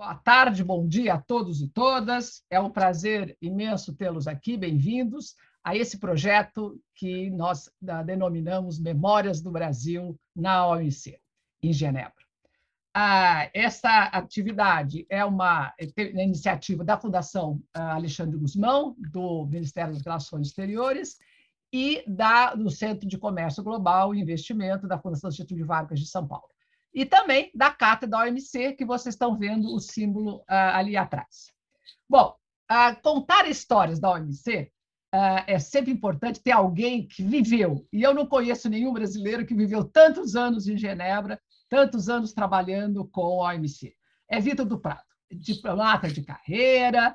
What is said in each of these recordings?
Boa tarde, bom dia a todos e todas. É um prazer imenso tê-los aqui, bem-vindos a esse projeto que nós denominamos Memórias do Brasil na OMC, em Genebra. Essa atividade é uma iniciativa da Fundação Alexandre de Gusmão, do Ministério das Relações Exteriores, e do Centro de Comércio Global e Investimento da Fundação Getúlio Vargas de São Paulo. E também da Cátedra da OMC, que vocês estão vendo o símbolo ali atrás. Bom, contar histórias da OMC é sempre importante ter alguém que viveu, e eu não conheço nenhum brasileiro que viveu tantos anos em Genebra, tantos anos trabalhando com a OMC. É Vitor do Prado, diplomata de carreira,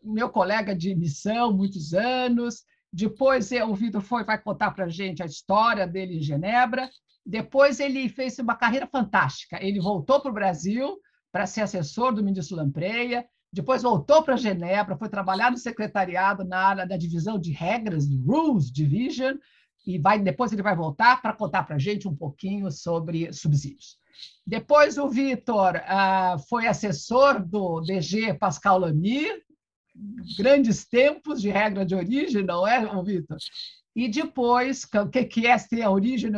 meu colega de missão, muitos anos. Depois o Vitor vai contar para a gente a história dele em Genebra. Depois ele fez uma carreira fantástica. Ele voltou para o Brasil para ser assessor do ministro Lampreia, depois voltou para Genebra, foi trabalhar no secretariado na área da divisão de regras, Rules Division, e depois ele vai voltar para contar para a gente um pouquinho sobre subsídios. Depois o Vitor foi assessor do DG Pascal Lamy, grandes tempos de regra de origem, não é, Vitor? E depois, o que é ser a origem,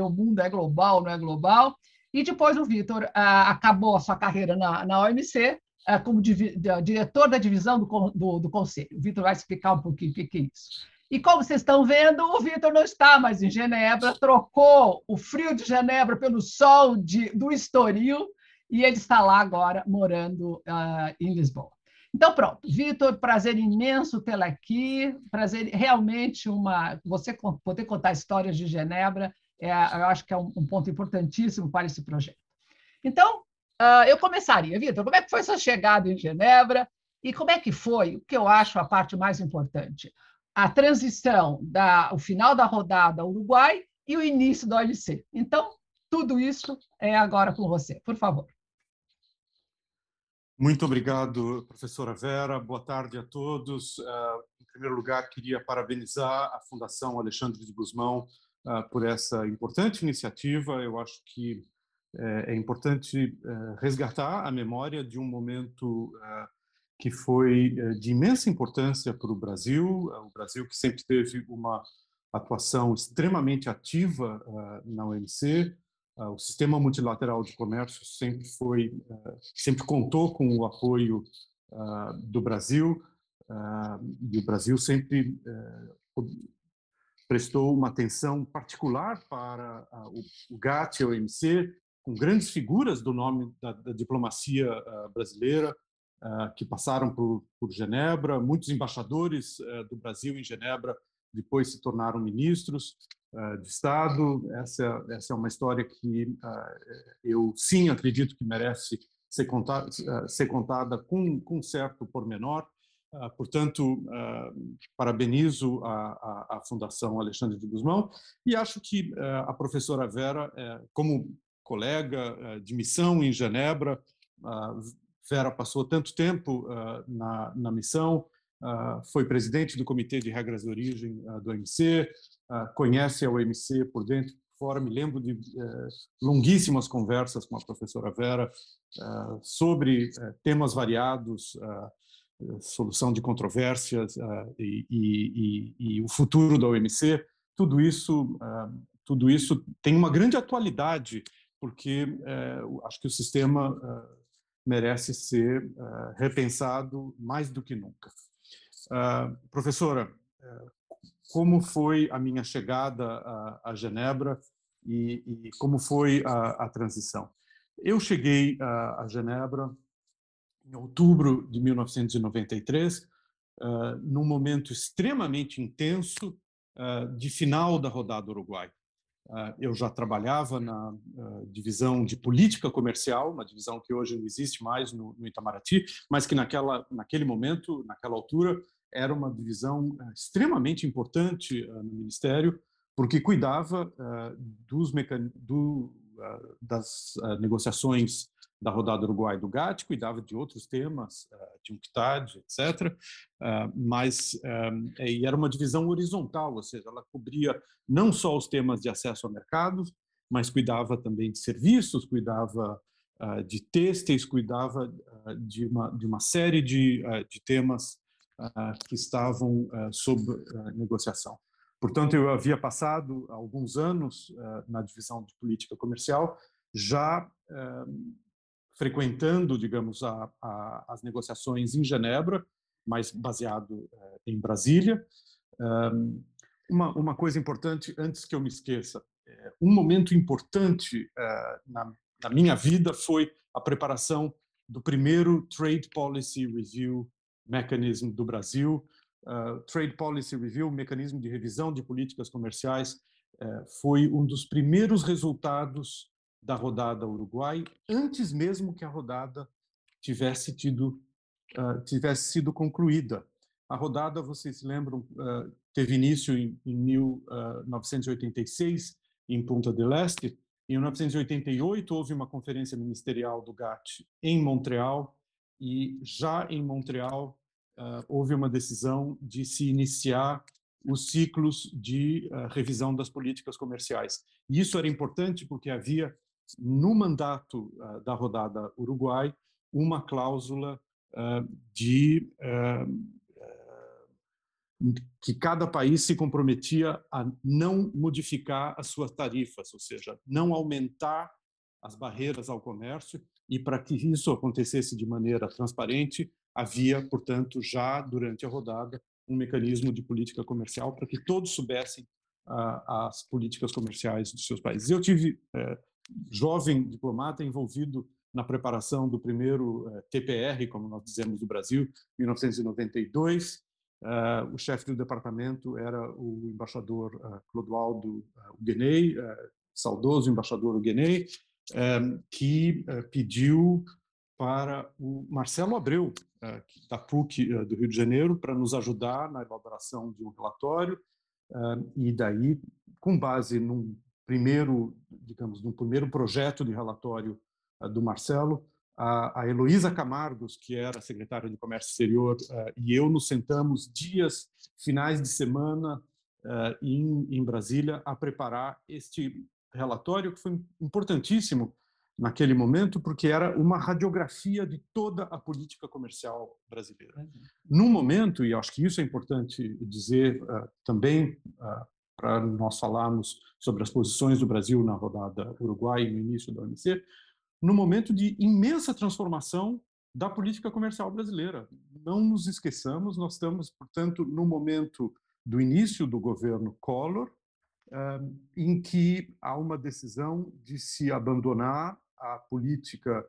o mundo é global, não é global. E depois o Vitor acabou a sua carreira na OMC como diretor da divisão do Conselho. O Vitor vai explicar um pouquinho o que é isso. E como vocês estão vendo, o Vitor não está mais em Genebra, trocou o frio de Genebra pelo sol do Estoril, e ele está lá agora, morando em Lisboa. Então, pronto. Vitor, prazer imenso tê-la aqui. Prazer, realmente, você poder contar histórias de Genebra, eu acho que é um ponto importantíssimo para esse projeto. Então, eu começaria. Vitor, como é que foi sua chegada em Genebra? E como é que foi, o que eu acho a parte mais importante, a transição, o final da rodada Uruguai e o início da OMC? Então, tudo isso é agora com você. Por favor. Muito obrigado, professora Vera. Boa tarde a todos. Em primeiro lugar, queria parabenizar a Fundação Alexandre de Gusmão por essa importante iniciativa. Eu acho que é importante resgatar a memória de um momento que foi de imensa importância para o Brasil que sempre teve uma atuação extremamente ativa na OMC. O sistema multilateral de comércio sempre contou com o apoio do Brasil, e o Brasil sempre prestou uma atenção particular para o GATT e o OMC, com grandes figuras do nome da diplomacia brasileira que passaram por Genebra. Muitos embaixadores do Brasil em Genebra depois se tornaram ministros de Estado. Essa é uma história que eu sim acredito que merece ser contada com certo pormenor. Portanto, parabenizo a Fundação Alexandre de Gusmão e acho que a professora Vera, como colega de missão em Genebra, Vera passou tanto tempo na missão, foi presidente do Comitê de Regras de Origem do OMC, conhece a OMC por dentro e por fora. Me lembro de longuíssimas conversas com a professora Vera sobre temas variados, solução de controvérsias e o futuro da OMC. Tudo isso tem uma grande atualidade, porque acho que o sistema merece ser repensado mais do que nunca. Professora, como foi a minha chegada a Genebra e como foi a transição? Eu cheguei a Genebra em outubro de 1993, num momento extremamente intenso de final da rodada Uruguai. Eu já trabalhava na divisão de política comercial, uma divisão que hoje não existe mais no Itamaraty, mas que naquele momento, naquela altura, era uma divisão extremamente importante no Ministério, porque cuidava das negociações da rodada Uruguai do GATT, cuidava de outros temas, de UNCTAD, etc. E era uma divisão horizontal, ou seja, ela cobria não só os temas de acesso a mercados, mas cuidava também de serviços, cuidava de têxteis, cuidava de uma série de temas que estavam sob negociação. Portanto, eu havia passado alguns anos na divisão de política comercial, já frequentando, digamos, as negociações em Genebra, mas baseado em Brasília. Uma coisa importante, antes que eu me esqueça, um momento importante na minha vida foi a preparação do primeiro Trade Policy Review Mechanism do Brasil. Trade Policy Review, mecanismo de revisão de políticas comerciais, foi um dos primeiros resultados da rodada Uruguai, antes mesmo que a rodada tivesse sido concluída. A rodada, vocês se lembram, teve início em 1986, em Punta del Este. Em 1988, houve uma conferência ministerial do GATT em Montreal, e já em Montreal, houve uma decisão de se iniciar os ciclos de revisão das políticas comerciais. E isso era importante porque havia, no mandato da rodada Uruguai, uma cláusula que cada país se comprometia a não modificar as suas tarifas, ou seja, não aumentar as barreiras ao comércio, e para que isso acontecesse de maneira transparente, havia, portanto, já durante a rodada, um mecanismo de política comercial para que todos soubessem as políticas comerciais dos seus países. Eu tive, jovem diplomata, envolvido na preparação do primeiro TPR, como nós dizemos, do Brasil, em 1992. O chefe do departamento era o embaixador Clodoaldo Hugueney, saudoso embaixador Hugueney, que pediu para o Marcelo Abreu, da PUC do Rio de Janeiro, para nos ajudar na elaboração de um relatório, e daí, com base num primeiro projeto de relatório do Marcelo, a Heloísa Camargos, que era secretária de Comércio Exterior, e eu nos sentamos dias, finais de semana, em Brasília, a preparar este relatório, que foi importantíssimo naquele momento, porque era uma radiografia de toda a política comercial brasileira. Num momento, e acho que isso é importante dizer também, para nós falarmos sobre as posições do Brasil na rodada Uruguai no início da OMC, num momento de imensa transformação da política comercial brasileira. Não nos esqueçamos, nós estamos, portanto, no momento do início do governo Collor, em que há uma decisão de se abandonar a política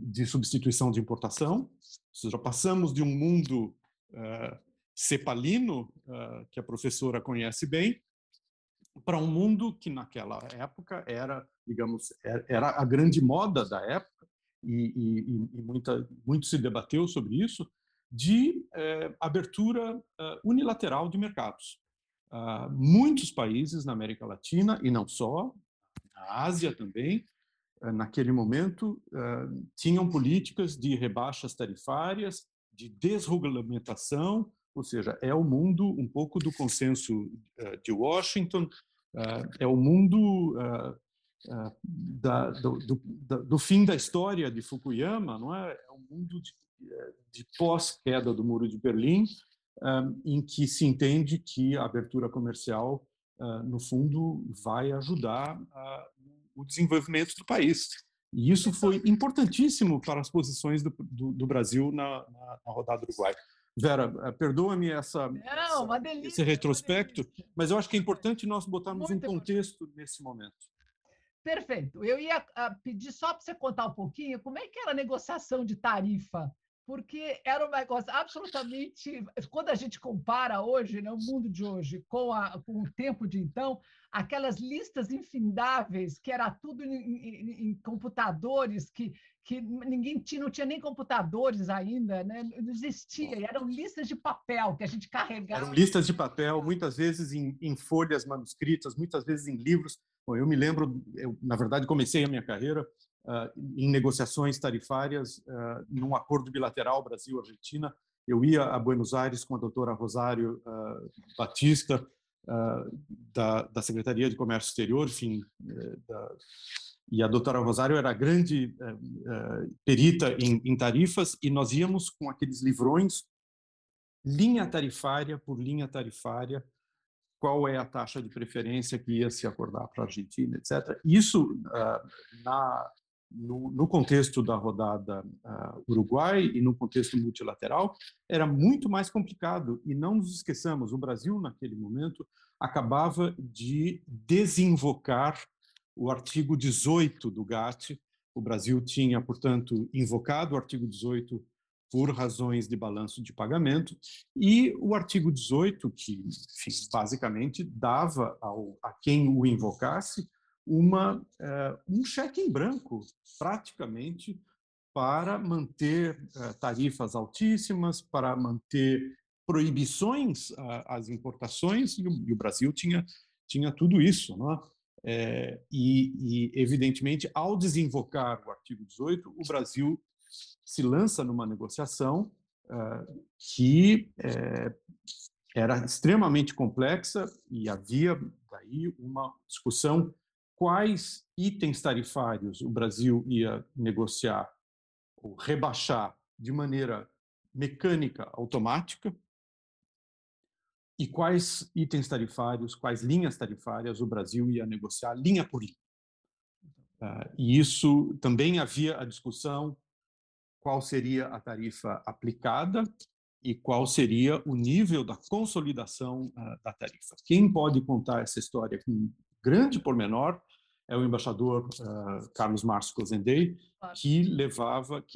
de substituição de importação, ou seja, passamos de um mundo cepalino, que a professora conhece bem, para um mundo que naquela época era, digamos, era a grande moda da época, e muito se debateu sobre isso, de abertura unilateral de mercados. Muitos países na América Latina, e não só, na Ásia também, naquele momento, tinham políticas de rebaixas tarifárias, de desregulamentação, ou seja, é o mundo um pouco do consenso de Washington, é o mundo do fim da história de Fukuyama, não é? É o mundo de pós-queda do Muro de Berlim, em que se entende que a abertura comercial, no fundo, vai ajudar o desenvolvimento do país. E isso foi importantíssimo para as posições do Brasil na rodada do Uruguai. Vera, perdoa-me esse retrospecto, mas eu acho que é importante nós botarmos um contexto nesse momento. Perfeito. Eu ia pedir só para você contar um pouquinho como é que era a negociação de tarifa, porque era um negócio absolutamente... Quando a gente compara hoje, né, o mundo de hoje com o tempo de então, aquelas listas infindáveis, que era tudo em computadores, que ninguém tinha, não tinha nem computadores ainda, né? Não existia, eram listas de papel que a gente carregava. Eram listas de papel, muitas vezes em folhas manuscritas, muitas vezes em livros. Bom, eu me lembro, na verdade, comecei a minha carreira em negociações tarifárias, num acordo bilateral Brasil-Argentina. Eu ia a Buenos Aires com a doutora Rosário Batista, da Secretaria de Comércio Exterior, enfim, E a doutora Rosário era grande perita em tarifas, e nós íamos com aqueles livrões, linha tarifária por linha tarifária, qual é a taxa de preferência que ia se acordar para a Argentina, etc. Isso no contexto da rodada Uruguai e no contexto multilateral era muito mais complicado. E não nos esqueçamos, o Brasil naquele momento acabava de desinvocar o artigo 18 do GATT. O Brasil tinha, portanto, invocado o artigo 18 por razões de balanço de pagamento, e o artigo 18, que enfim, basicamente dava a quem o invocasse um cheque em branco, praticamente, para manter tarifas altíssimas, para manter proibições às importações, e o Brasil tinha tudo isso, não é? Evidentemente, ao desinvocar o artigo 18, o Brasil se lança numa negociação que era extremamente complexa, e havia daí uma discussão quais itens tarifários o Brasil ia negociar ou rebaixar de maneira mecânica, automática, e quais itens tarifários, quais linhas tarifárias o Brasil ia negociar linha por linha. E isso também havia a discussão qual seria a tarifa aplicada e qual seria o nível da consolidação da tarifa. Quem pode contar essa história com grande pormenor é o embaixador Carlos Márcio Cozendey, que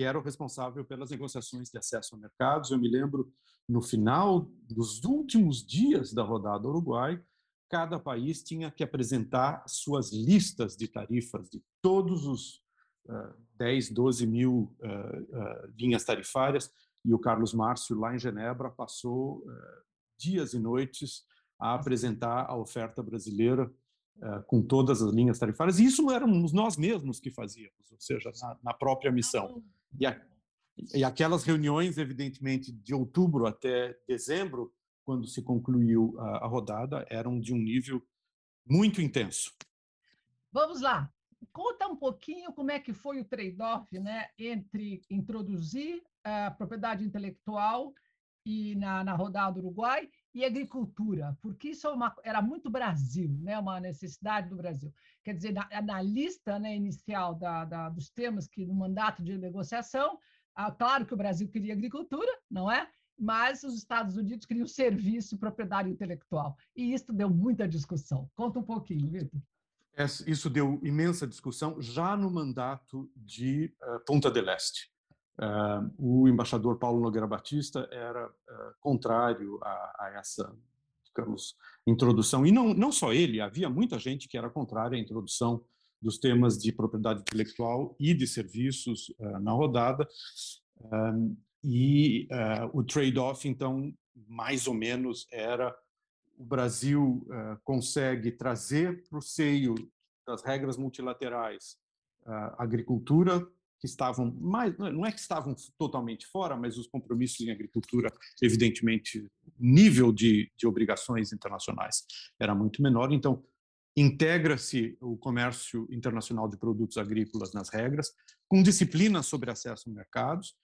era o responsável pelas negociações de acesso a mercados. Eu me lembro, no final dos últimos dias da rodada Uruguai, cada país tinha que apresentar suas listas de tarifas de todos os 10, 12 mil linhas tarifárias, e o Carlos Márcio, lá em Genebra, passou dias e noites a apresentar a oferta brasileira com todas as linhas tarifárias, e isso éramos nós mesmos que fazíamos, ou seja, na própria missão. E aquelas reuniões, evidentemente, de outubro até dezembro, quando se concluiu a rodada, eram de um nível muito intenso. Vamos lá. Conta um pouquinho como é que foi o trade-off, né, entre introduzir a propriedade intelectual e na rodada do Uruguai e agricultura, porque isso era muito Brasil, né, uma necessidade do Brasil. Quer dizer, na lista, né, inicial dos temas que no mandato de negociação, claro que o Brasil queria agricultura, não é? Mas os Estados Unidos queriam serviço, propriedade intelectual. E isso deu muita discussão. Conta um pouquinho, Vitor. Isso deu imensa discussão já no mandato de Punta del Este. O embaixador Paulo Nogueira Batista era contrário a essa, digamos, introdução. E não só ele, havia muita gente que era contrária à introdução dos temas de propriedade intelectual e de serviços na rodada. O trade-off, então, mais ou menos era: o Brasil consegue trazer para o seio das regras multilaterais a agricultura, que estavam mais, não é que estavam totalmente fora, mas os compromissos em agricultura, evidentemente, nível de obrigações internacionais era muito menor. Então, integra-se o comércio internacional de produtos agrícolas nas regras, com disciplinas sobre acesso a mercados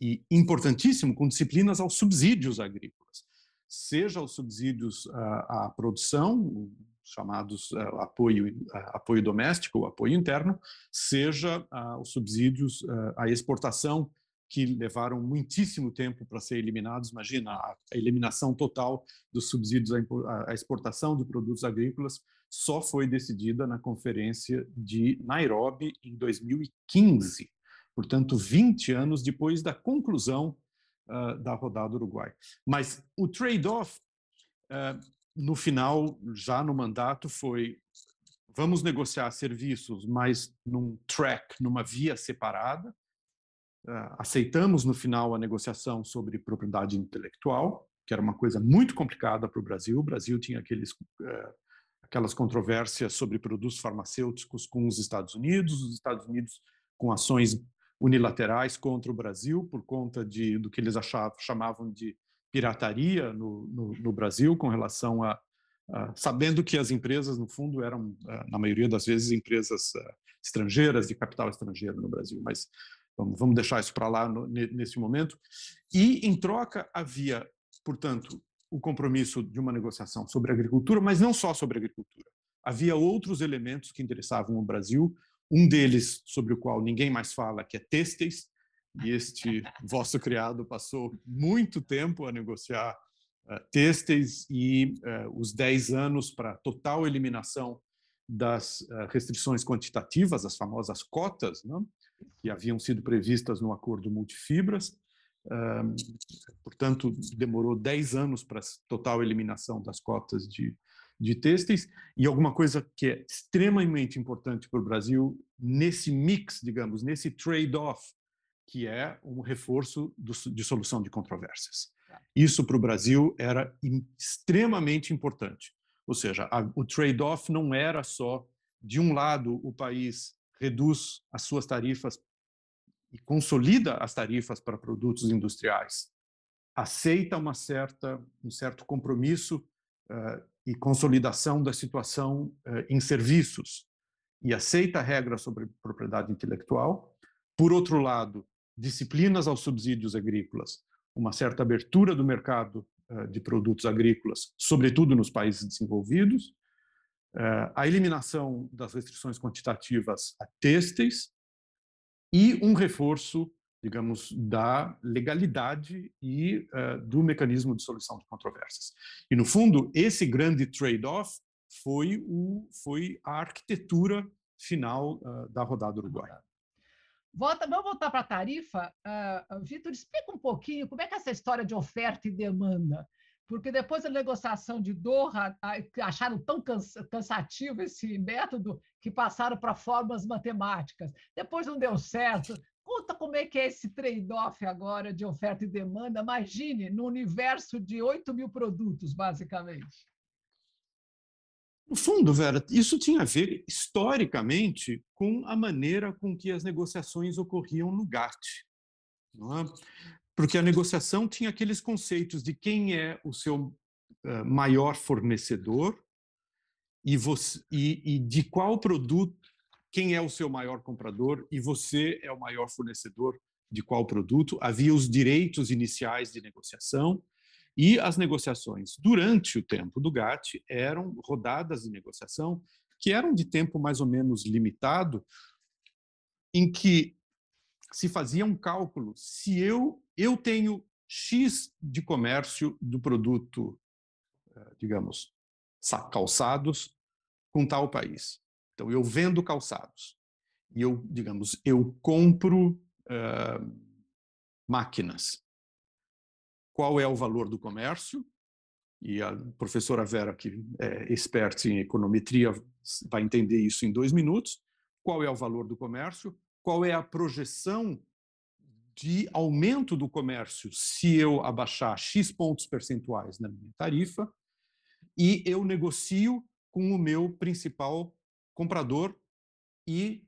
e, importantíssimo, com disciplinas aos subsídios agrícolas. Seja os subsídios à produção, chamados apoio doméstico ou apoio interno, seja os subsídios à exportação, que levaram muitíssimo tempo para ser eliminados. Imagina, a eliminação total dos subsídios à exportação de produtos agrícolas só foi decidida na Conferência de Nairobi em 2015, portanto, 20 anos depois da conclusão da rodada Uruguai. Mas o trade-off, no final, já no mandato, foi: vamos negociar serviços, mas num track, numa via separada. Aceitamos, no final, a negociação sobre propriedade intelectual, que era uma coisa muito complicada para o Brasil. O Brasil tinha aquelas controvérsias sobre produtos farmacêuticos com os Estados Unidos com ações unilaterais contra o Brasil por conta do que eles chamavam de pirataria no Brasil com relação a sabendo que as empresas, no fundo, eram, na maioria das vezes, empresas estrangeiras, de capital estrangeiro no Brasil, mas vamos deixar isso para lá nesse momento. E, em troca, havia, portanto, o compromisso de uma negociação sobre agricultura, mas não só sobre agricultura. Havia outros elementos que interessavam o Brasil, um deles sobre o qual ninguém mais fala, que é têxteis, e este vosso criado passou muito tempo a negociar têxteis e os 10 anos para total eliminação das restrições quantitativas, as famosas cotas, não? Que haviam sido previstas no acordo multifibras. Portanto, demorou 10 anos para a total eliminação das cotas de têxteis. E alguma coisa que é extremamente importante para o Brasil, nesse mix, digamos, nesse trade-off, que é um reforço de solução de controvérsias. Isso para o Brasil era extremamente importante. Ou seja, o trade-off não era só, de um lado, o país reduz as suas tarifas e consolida as tarifas para produtos industriais, aceita um certo compromisso e consolidação da situação em serviços e aceita regras sobre propriedade intelectual. Por outro lado, disciplinas aos subsídios agrícolas, uma certa abertura do mercado de produtos agrícolas, sobretudo nos países desenvolvidos, a eliminação das restrições quantitativas a têxteis, e um reforço, digamos, da legalidade e do mecanismo de solução de controvérsias. E, no fundo, esse grande trade-off foi a arquitetura final da rodada uruguaia. Vamos voltar para a tarifa. Vitor, explica um pouquinho como é que é essa história de oferta e demanda, porque depois da negociação de Doha, acharam tão cansativo esse método que passaram para formas matemáticas. Depois não deu certo. Conta como é que é esse trade-off agora de oferta e demanda. Imagine, no universo de 8 mil produtos, basicamente. No fundo, Vera, isso tinha a ver, historicamente, com a maneira com que as negociações ocorriam no GATT. Não é? Porque a negociação tinha aqueles conceitos de quem é o seu maior fornecedor e de qual produto, quem é o seu maior comprador e você é o maior fornecedor de qual produto. Havia os direitos iniciais de negociação e as negociações durante o tempo do GATT eram rodadas de negociação que eram de tempo mais ou menos limitado, em que se fazia um cálculo, se eu tenho X de comércio do produto, digamos, calçados com tal país. Então, eu vendo calçados e eu compro máquinas. Qual é o valor do comércio? E a professora Vera, que é experta em econometria, vai entender isso em 2 minutos. Qual é o valor do comércio? Qual é a projeção de aumento do comércio se eu abaixar X pontos percentuais na minha tarifa, e eu negocio com o meu principal comprador e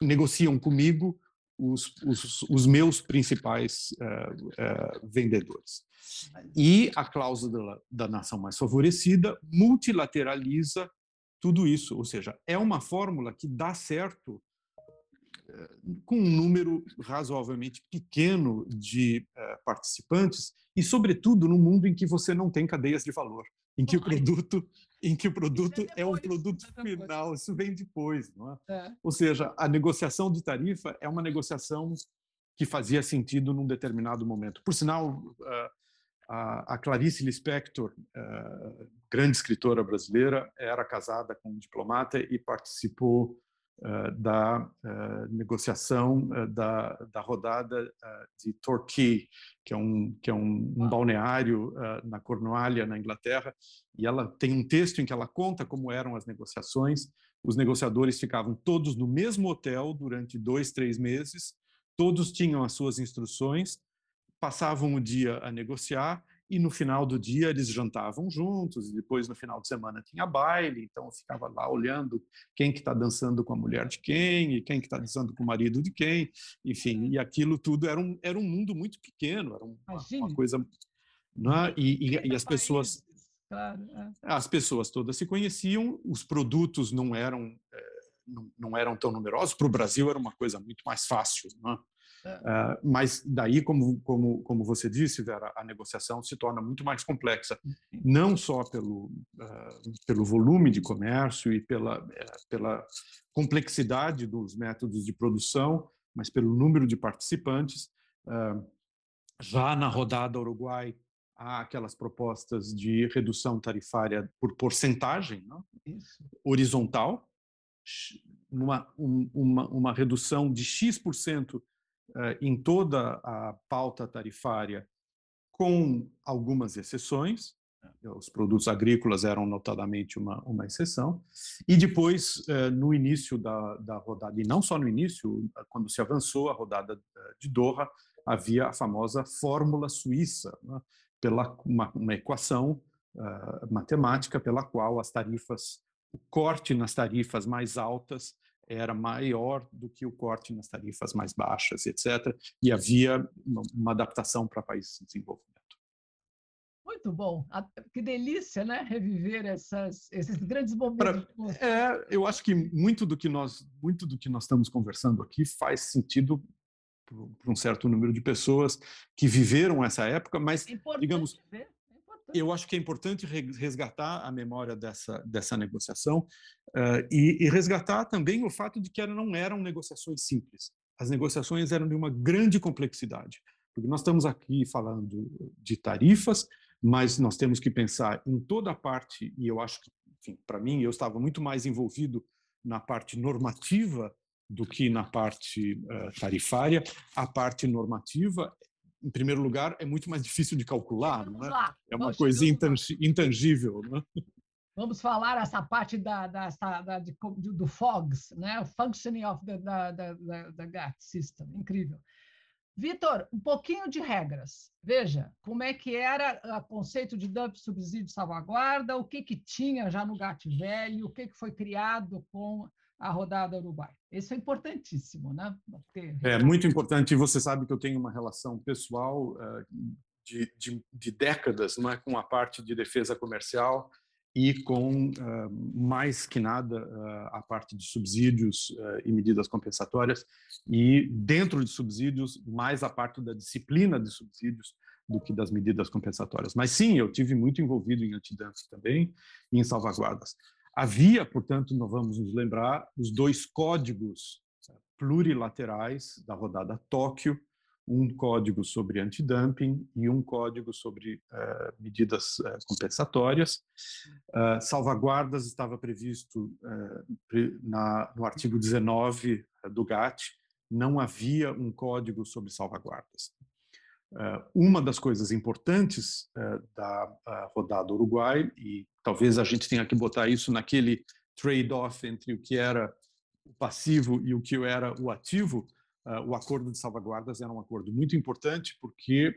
negociam comigo os meus principais vendedores. E a cláusula da nação mais favorecida multilateraliza tudo isso, ou seja, é uma fórmula que dá certo com um número razoavelmente pequeno de participantes e, sobretudo, no mundo em que você não tem cadeias de valor, em que o produto é um produto final, isso vem depois, não é? Ou seja, a negociação de tarifa é uma negociação que fazia sentido num determinado momento. Por sinal, a Clarice Lispector, grande escritora brasileira, era casada com um diplomata e participou negociação da rodada de Torquay, que é um balneário na Cornualha, na Inglaterra, e ela tem um texto em que ela conta como eram as negociações. Os negociadores ficavam todos no mesmo hotel durante 2, 3 meses, todos tinham as suas instruções, passavam o dia a negociar e no final do dia eles jantavam juntos, e depois no final de semana tinha baile, então eu ficava lá olhando quem que está dançando com a mulher de quem, e quem que está dançando com o marido de quem, enfim, e aquilo tudo era um mundo muito pequeno, era uma coisa... Né? E as pessoas... claro. É. As pessoas todas se conheciam, os produtos não eram tão numerosos. Para o Brasil era uma coisa muito mais fácil, né? Mas daí, como você disse, Vera, a negociação se torna muito mais complexa, não só pelo volume de comércio e pela complexidade dos métodos de produção, mas pelo número de participantes. Já na rodada Uruguai, há aquelas propostas de redução tarifária por porcentagem, não? Isso. Horizontal, uma redução de X% em toda a pauta tarifária, com algumas exceções. Os produtos agrícolas eram notadamente uma exceção. E depois, no início da rodada, e não só no início, quando se avançou a rodada de Doha, havia a famosa fórmula suíça, né? uma equação matemática pela qual as tarifas, o corte nas tarifas mais altas era maior do que o corte nas tarifas mais baixas, etc. E havia uma adaptação para países em desenvolvimento. Muito bom. Que delícia, né? Reviver esses grandes momentos. Eu acho que muito do que nós estamos conversando aqui faz sentido para um certo número de pessoas que viveram essa época, mas, digamos, eu acho que é importante resgatar a memória dessa negociação e resgatar também o fato de que não eram negociações simples. As negociações eram de uma grande complexidade, porque nós estamos aqui falando de tarifas, mas nós temos que pensar em toda a parte, e eu acho que, enfim, para mim, eu estava muito mais envolvido na parte normativa do que na parte tarifária. A parte normativa, em primeiro lugar, é muito mais difícil de calcular, não é? É uma coisa intangível, né? Vamos falar essa parte do FOGS, né? O Functioning of the GATT System, incrível. Vitor, um pouquinho de regras. Veja, como é que era o conceito de dumping, subsídio, salvaguarda, o que tinha já no GATT velho, o que foi criado com a rodada Uruguai. Isso é importantíssimo, né? É muito importante, e você sabe que eu tenho uma relação pessoal de décadas, não é, com a parte de defesa comercial e com, mais que nada, a parte de subsídios e medidas compensatórias, e dentro de subsídios, mais a parte da disciplina de subsídios do que das medidas compensatórias. Mas sim, eu tive muito envolvido em antidumping também e em salvaguardas. Havia, portanto, não vamos nos lembrar, os dois códigos plurilaterais da rodada Tóquio, um código sobre antidumping e um código sobre medidas compensatórias. Salvaguardas estava previsto no artigo 19 do GATT, não havia um código sobre salvaguardas. Uma das coisas importantes da rodada Uruguai, e talvez a gente tenha que botar isso naquele trade-off entre o que era o passivo e o que era o ativo, o acordo de salvaguardas era um acordo muito importante porque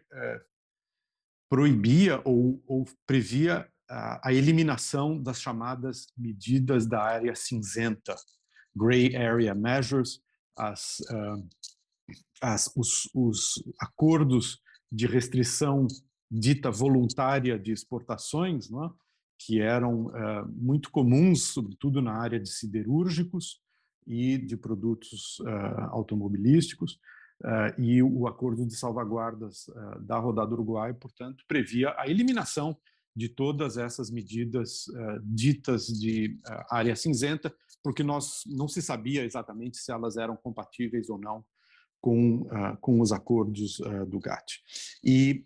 proibia ou previa a eliminação das chamadas medidas da área cinzenta, gray area measures, os acordos de restrição dita voluntária de exportações, não é? Que eram muito comuns, sobretudo na área de siderúrgicos e de produtos automobilísticos, e o acordo de salvaguardas da rodada Uruguai, portanto, previa a eliminação de todas essas medidas ditas de área cinzenta, porque nós não se sabia exatamente se elas eram compatíveis ou não com os acordos do GATT. E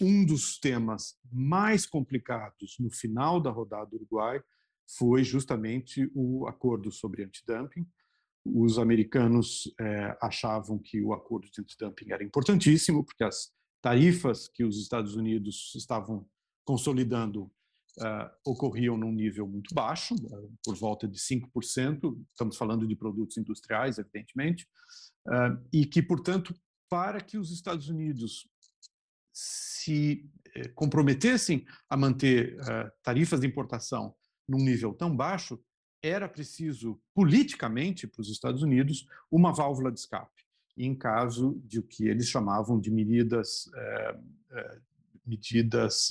um dos temas mais complicados no final da rodada Uruguai foi justamente o acordo sobre antidumping. Os americanos achavam que o acordo de antidumping era importantíssimo, porque as tarifas que os Estados Unidos estavam consolidando ocorriam num nível muito baixo, por volta de 5%, estamos falando de produtos industriais, evidentemente, e que, portanto, para que os Estados Unidos se comprometessem a manter tarifas de importação num nível tão baixo, era preciso, politicamente, para os Estados Unidos, uma válvula de escape, em caso de o que eles chamavam de medidas medidas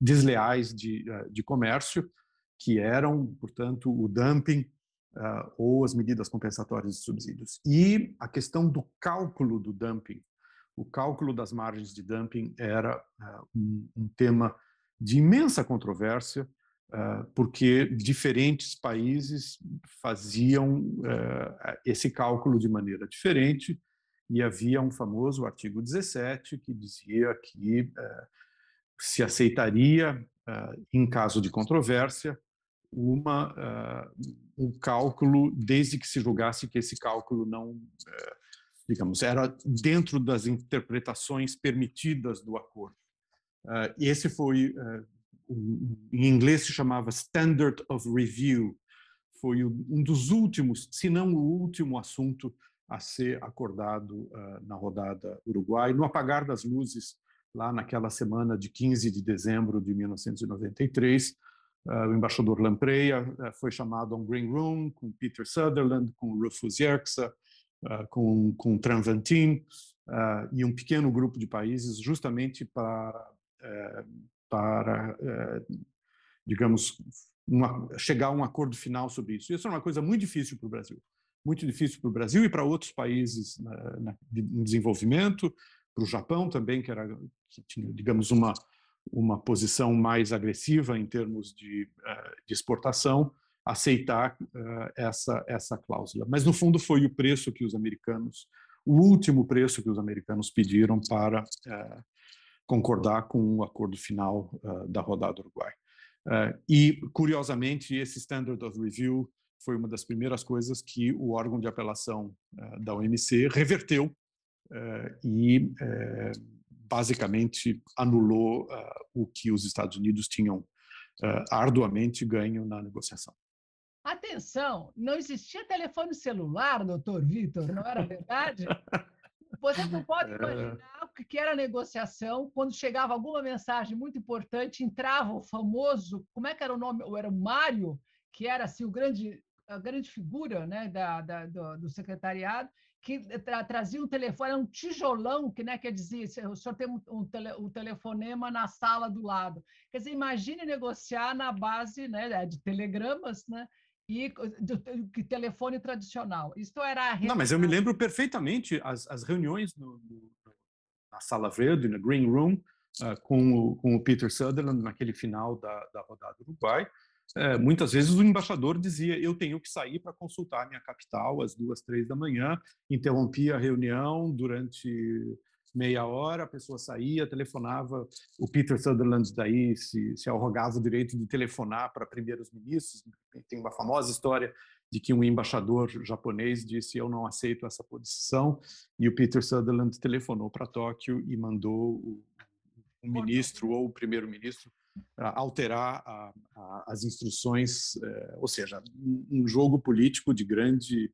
desleais de comércio, que eram, portanto, o dumping ou as medidas compensatórias de subsídios. E a questão do cálculo do dumping, o cálculo das margens de dumping era um tema de imensa controvérsia, porque diferentes países faziam esse cálculo de maneira diferente, e havia um famoso artigo 17 que dizia que se aceitaria, em caso de controvérsia, um cálculo, desde que se julgasse que esse cálculo não... digamos, era dentro das interpretações permitidas do acordo. Esse foi, em inglês se chamava Standard of Review, foi um dos últimos, se não o último assunto a ser acordado na rodada Uruguai, no apagar das luzes, lá naquela semana de 15 de dezembro de 1993, o embaixador Lampreia foi chamado a um green room com Peter Sutherland, com Rufus Yerxa, com Tranventin e um pequeno grupo de países, justamente para digamos, chegar a um acordo final sobre isso. Isso é uma coisa muito difícil para o Brasil. Muito difícil para o Brasil e para outros países em desenvolvimento, para o Japão também, que tinha, digamos, uma posição mais agressiva em termos de exportação, aceitar essa cláusula. Mas, no fundo, foi o preço que os americanos, o último preço que os americanos pediram para concordar com o acordo final da rodada Uruguai. E, curiosamente, esse Standard of Review foi uma das primeiras coisas que o órgão de apelação da OMC reverteu e, basicamente, anulou o que os Estados Unidos tinham arduamente ganho na negociação. Atenção, não existia telefone celular, doutor Vitor, não era verdade? Você não pode imaginar o que era a negociação, quando chegava alguma mensagem muito importante, entrava o famoso, como é que era o nome? Ou era o Mário, que era assim, a grande figura, né, do secretariado, que trazia um telefone, um tijolão, que, né, quer dizer, o senhor tem um telefonema na sala do lado. Quer dizer, imagine negociar na base, né, de telegramas, né, e de telefone tradicional. Isso era... Não, mas eu me lembro perfeitamente as reuniões na Sala Verde, no Green Room, com o Peter Sutherland, naquele final da rodada Uruguai. Muitas vezes o embaixador dizia: eu tenho que sair para consultar minha capital às 2, 3 da manhã, interrompia a reunião durante meia hora, a pessoa saía, telefonava, o Peter Sutherland daí se arrogava o direito de telefonar para primeiros ministros. Tem uma famosa história de que um embaixador japonês disse: eu não aceito essa posição, e o Peter Sutherland telefonou para Tóquio e mandou o ministro ou o primeiro-ministro alterar as instruções, ou seja, um jogo político de grande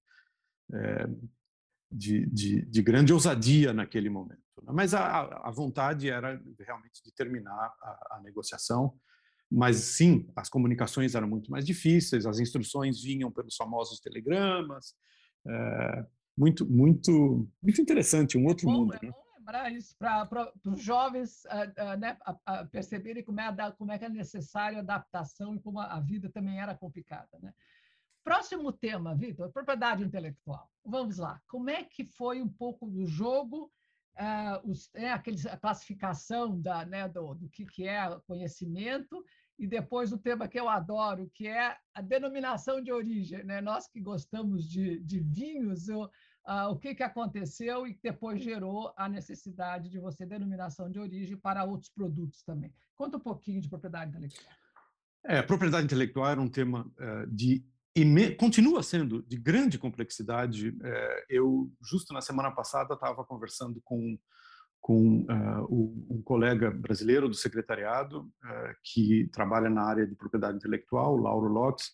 ousadia naquele momento. Mas a vontade era realmente de terminar a negociação, mas sim, as comunicações eram muito mais difíceis, as instruções vinham pelos famosos telegramas, muito interessante, um outro mundo, né? Lembrar isso para os jovens, né, perceberem como é que é necessário a adaptação e como a vida também era complicada, né? Próximo tema, Vitor, propriedade intelectual. Vamos lá. Como é que foi um pouco do jogo, a classificação né, do que é conhecimento, e depois o tema que eu adoro, que é a denominação de origem, né? Nós que gostamos de vinhos, o que aconteceu e que depois gerou a necessidade de você denominação de origem para outros produtos também. Conta um pouquinho de propriedade intelectual. Propriedade intelectual era um tema continua sendo de grande complexidade. Eu, justo na semana passada, estava conversando com um colega brasileiro do secretariado que trabalha na área de propriedade intelectual, Lauro Lopes,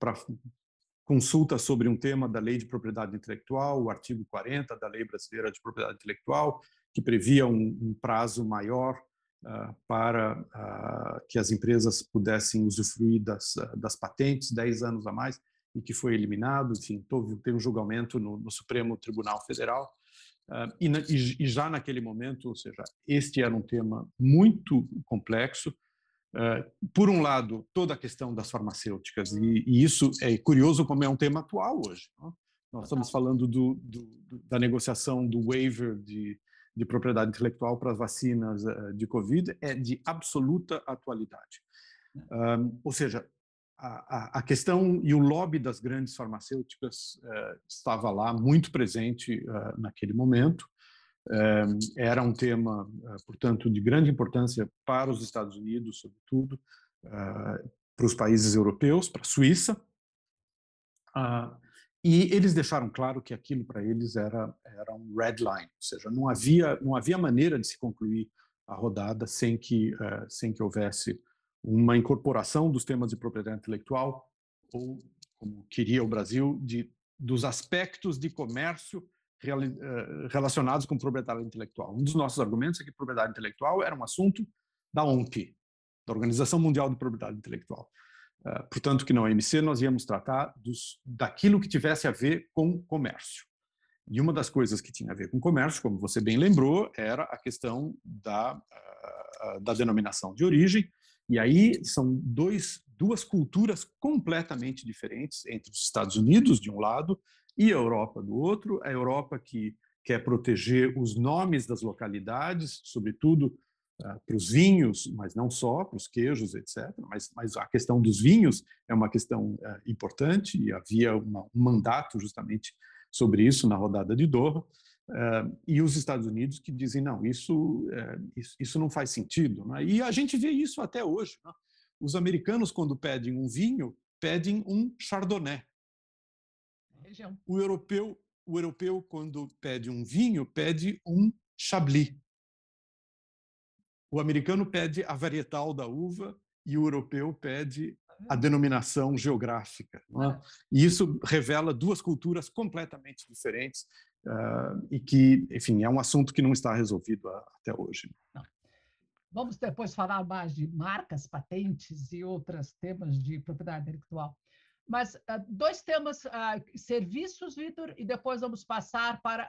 para consulta sobre um tema da Lei de Propriedade Intelectual, o artigo 40 da Lei Brasileira de Propriedade Intelectual, que previa um prazo maior para que as empresas pudessem usufruir das patentes, 10 anos a mais, e que foi eliminado. Enfim, teve um julgamento no Supremo Tribunal Federal E já naquele momento, ou seja, este era um tema muito complexo. Por um lado, toda a questão das farmacêuticas, e isso é curioso como é um tema atual hoje. Não? Nós estamos falando da negociação do waiver de propriedade intelectual para as vacinas de Covid, é de absoluta atualidade. Ou seja, a questão e o lobby das grandes farmacêuticas estava lá muito presente naquele momento. Era um tema, portanto, de grande importância para os Estados Unidos, sobretudo, para os países europeus, para a Suíça. E eles deixaram claro que aquilo para eles era um red line, ou seja, não havia maneira de se concluir a rodada sem que houvesse uma incorporação dos temas de propriedade intelectual, ou, como queria o Brasil, dos aspectos de comércio relacionados com propriedade intelectual. Um dos nossos argumentos é que propriedade intelectual era um assunto da OMC, da Organização Mundial de Propriedade Intelectual. Portanto, que na OMC nós íamos tratar daquilo que tivesse a ver com comércio. E uma das coisas que tinha a ver com comércio, como você bem lembrou, era a questão da denominação de origem. E aí são duas culturas completamente diferentes entre os Estados Unidos, de um lado, e a Europa, do outro. A Europa que quer proteger os nomes das localidades, sobretudo para os vinhos, mas não só, para os queijos, etc. Mas a questão dos vinhos é uma questão importante, e havia um mandato justamente sobre isso na rodada de Doha. E os Estados Unidos que dizem, não, isso não faz sentido. Né? E a gente vê isso até hoje. Né? Os americanos, quando pedem um vinho, pedem um chardonnay. O europeu, quando pede um vinho, pede um chablis. O americano pede a varietal da uva e o europeu pede a denominação geográfica. Não é? E isso revela duas culturas completamente diferentes e que, enfim, é um assunto que não está resolvido até hoje. Não. Vamos depois falar mais de marcas, patentes e outros temas de propriedade intelectual. Mas dois temas, serviços, Vitor, e depois vamos passar para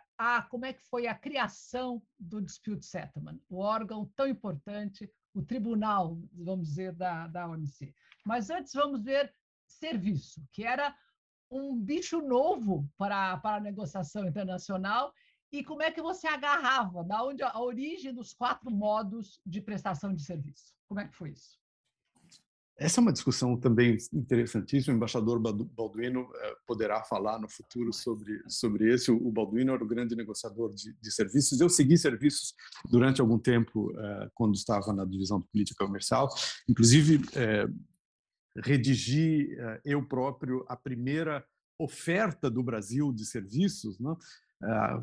como é que foi a criação do Dispute Settlement, o órgão tão importante, o tribunal, vamos dizer, da OMC. Mas antes vamos ver serviço, que era um bicho novo para a negociação internacional, e como é que você agarrava, da onde a origem dos 4 modos de prestação de serviço. Como é que foi isso? Essa é uma discussão também interessantíssima. O embaixador Balduino poderá falar no futuro sobre esse. O Balduino era o grande negociador de serviços. Eu segui serviços durante algum tempo, quando estava na divisão de política comercial. Inclusive, redigi eu próprio a primeira oferta do Brasil de serviços, né?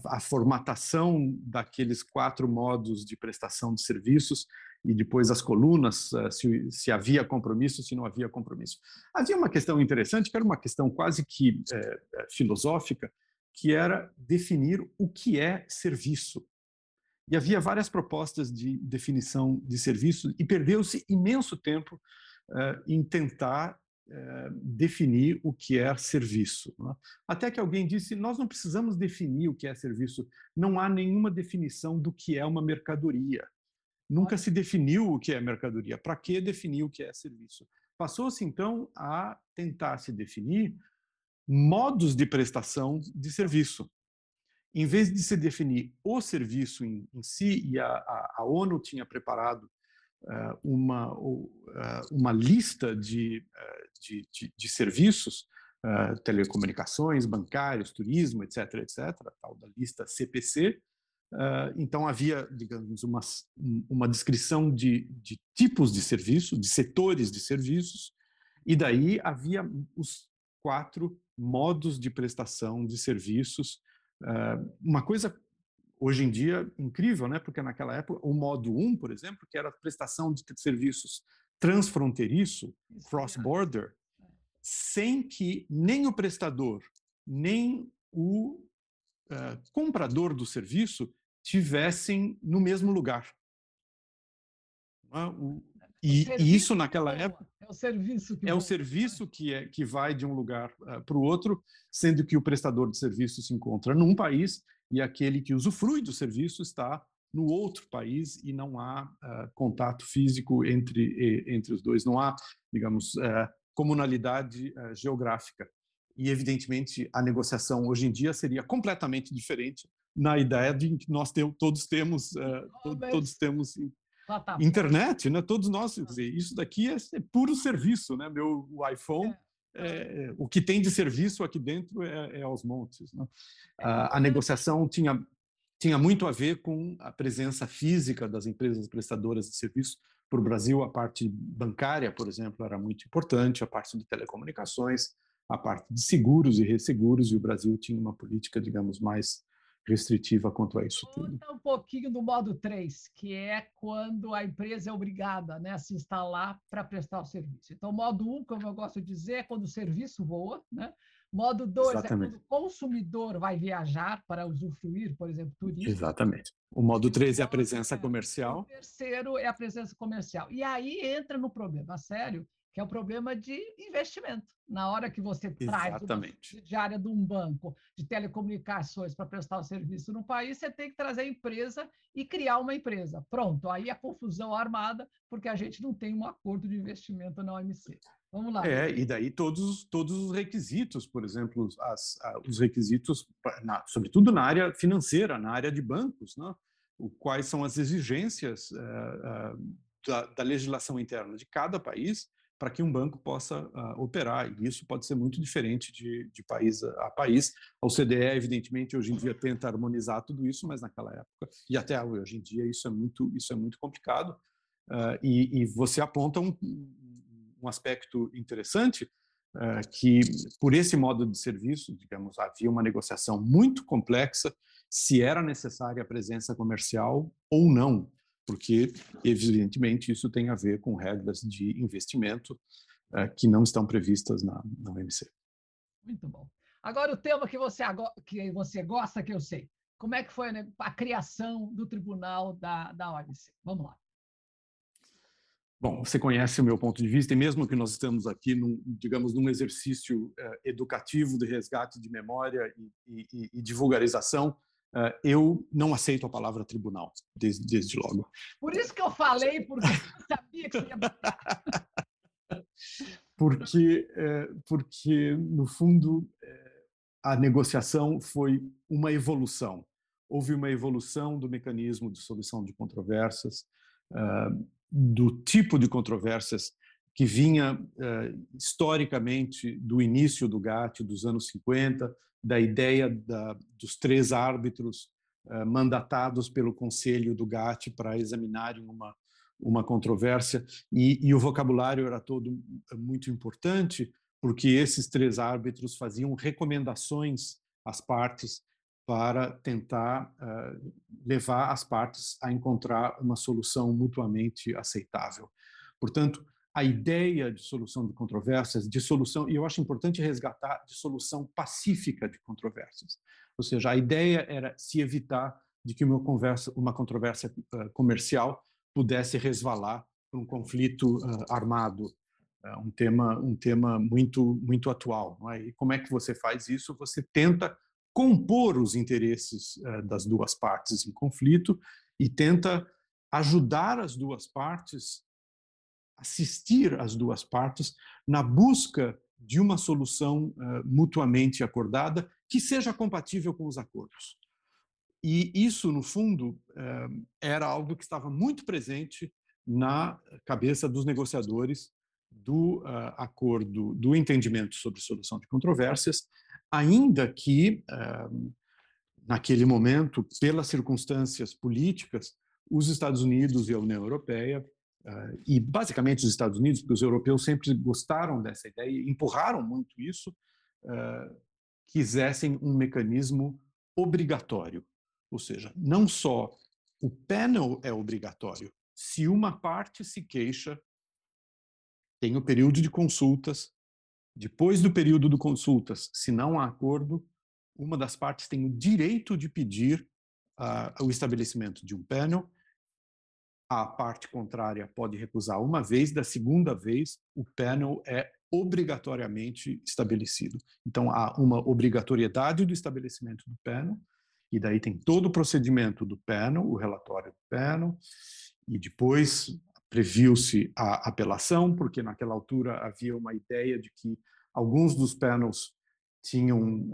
A formatação daqueles 4 modos de prestação de serviços e depois as colunas, se havia compromisso, se não havia compromisso. Havia uma questão interessante, que era uma questão quase que filosófica, que era definir o que é serviço. E havia várias propostas de definição de serviço e perdeu-se imenso tempo em tentar definir o que é serviço. Né? Até que alguém disse, nós não precisamos definir o que é serviço, não há nenhuma definição do que é uma mercadoria. Nunca se definiu o que é mercadoria, para que definir o que é serviço? Passou-se, então, a tentar se definir modos de prestação de serviço. Em vez de se definir o serviço em si, e a ONU tinha preparado uma lista de serviços, telecomunicações, bancários, turismo, etc., etc., tal da lista CPC. Então, havia, digamos, uma descrição de tipos de serviço, de setores de serviços, e daí havia os 4 modos de prestação de serviços. Uma coisa, hoje em dia, incrível, né? Porque naquela época, o modo 1, por exemplo, que era a prestação de serviços transfronteiriço, cross-border, sem que nem o prestador, nem o comprador do serviço tivessem no mesmo lugar. E isso naquela época... É o serviço que... É o serviço que vai de um lugar para o outro, sendo que o prestador de serviço se encontra num país e aquele que usufrui do serviço está no outro país e não há contato físico entre os dois. Não há, digamos, comunalidade geográfica. E, evidentemente, a negociação hoje em dia seria completamente diferente na ideia de que nós todos temos... Todos temos internet, né? Todos nós, quer dizer, isso daqui é puro serviço, né? Meu iPhone, o que tem de serviço aqui dentro é aos montes, né? A negociação tinha muito a ver com a presença física das empresas prestadoras de serviço. Para o Brasil, a parte bancária, por exemplo, era muito importante, a parte de telecomunicações, a parte de seguros e resseguros, e o Brasil tinha uma política, digamos, mais restritiva quanto a isso tudo. Conta um pouquinho do modo 3, que é quando a empresa é obrigada, né, a se instalar para prestar o serviço. Então, modo 1, como eu gosto de dizer, é quando o serviço voa, né? Modo 2 é quando o consumidor vai viajar para usufruir, por exemplo, turismo. Exatamente. O modo 3 é a presença comercial. O terceiro é a presença comercial. E aí entra no problema sério, que é o problema de investimento. Na hora que você traz uma subsidiária de um banco de telecomunicações para prestar o serviço no país, você tem que trazer a empresa e criar uma empresa. Pronto, aí a confusão armada, porque a gente não tem um acordo de investimento na OMC. Vamos lá. E daí todos os requisitos, por exemplo, os requisitos, sobretudo na área financeira, na área de bancos, né? Quais são as exigências da legislação interna de cada país para que um banco possa operar, e isso pode ser muito diferente de país a país. A OCDE, evidentemente, hoje em dia tenta harmonizar tudo isso, mas naquela época, e até hoje em dia, isso é muito complicado. E você aponta um aspecto interessante, que por esse modo de serviço, digamos, havia uma negociação muito complexa, se era necessária a presença comercial ou não, porque, evidentemente, isso tem a ver com regras de investimento que não estão previstas na OMC. Muito bom. Agora, o tema que você gosta, que eu sei. Como é que foi a criação do Tribunal da OMC? Vamos lá. Bom, você conhece o meu ponto de vista, e mesmo que nós estamos aqui, digamos, num exercício educativo de resgate de memória e de vulgarização, eu não aceito a palavra tribunal, desde logo. Por isso que eu falei, porque eu sabia que você ia... Porque, no fundo, a negociação foi uma evolução. Houve uma evolução do mecanismo de solução de controvérsias, do tipo de controvérsias que vinha, historicamente, do início do GATT, dos anos 50, da ideia dos três árbitros mandatados pelo Conselho do GATT para examinarem uma controvérsia, e o vocabulário era todo muito importante, porque esses três árbitros faziam recomendações às partes para tentar levar as partes a encontrar uma solução mutuamente aceitável. Portanto, a ideia de solução de controvérsias, e eu acho importante resgatar, de solução pacífica de controvérsias. Ou seja, a ideia era se evitar de que uma controvérsia comercial pudesse resvalar para um conflito armado, um tema muito, muito atual, não é? E como é que você faz isso? Você tenta compor os interesses das duas partes em conflito e tenta ajudar as duas partes, assistir as duas partes na busca de uma solução mutuamente acordada que seja compatível com os acordos. E isso, no fundo, era algo que estava muito presente na cabeça dos negociadores do acordo, do entendimento sobre solução de controvérsias, ainda que, naquele momento, pelas circunstâncias políticas, os Estados Unidos e a União Europeia, e basicamente os Estados Unidos, porque os europeus sempre gostaram dessa ideia e empurraram muito isso, quisessem um mecanismo obrigatório. Ou seja, não só o panel é obrigatório, se uma parte se queixa, tem o período de consultas, depois do período de consultas, se não há acordo, uma das partes tem o direito de pedir o estabelecimento de um panel. a parte contrária pode recusar uma vez, da segunda vez o panel é obrigatoriamente estabelecido. Então, há uma obrigatoriedade do estabelecimento do panel, e daí tem todo o procedimento do panel, o relatório do panel, e depois previu-se a apelação, porque naquela altura havia uma ideia de que alguns dos panels tinham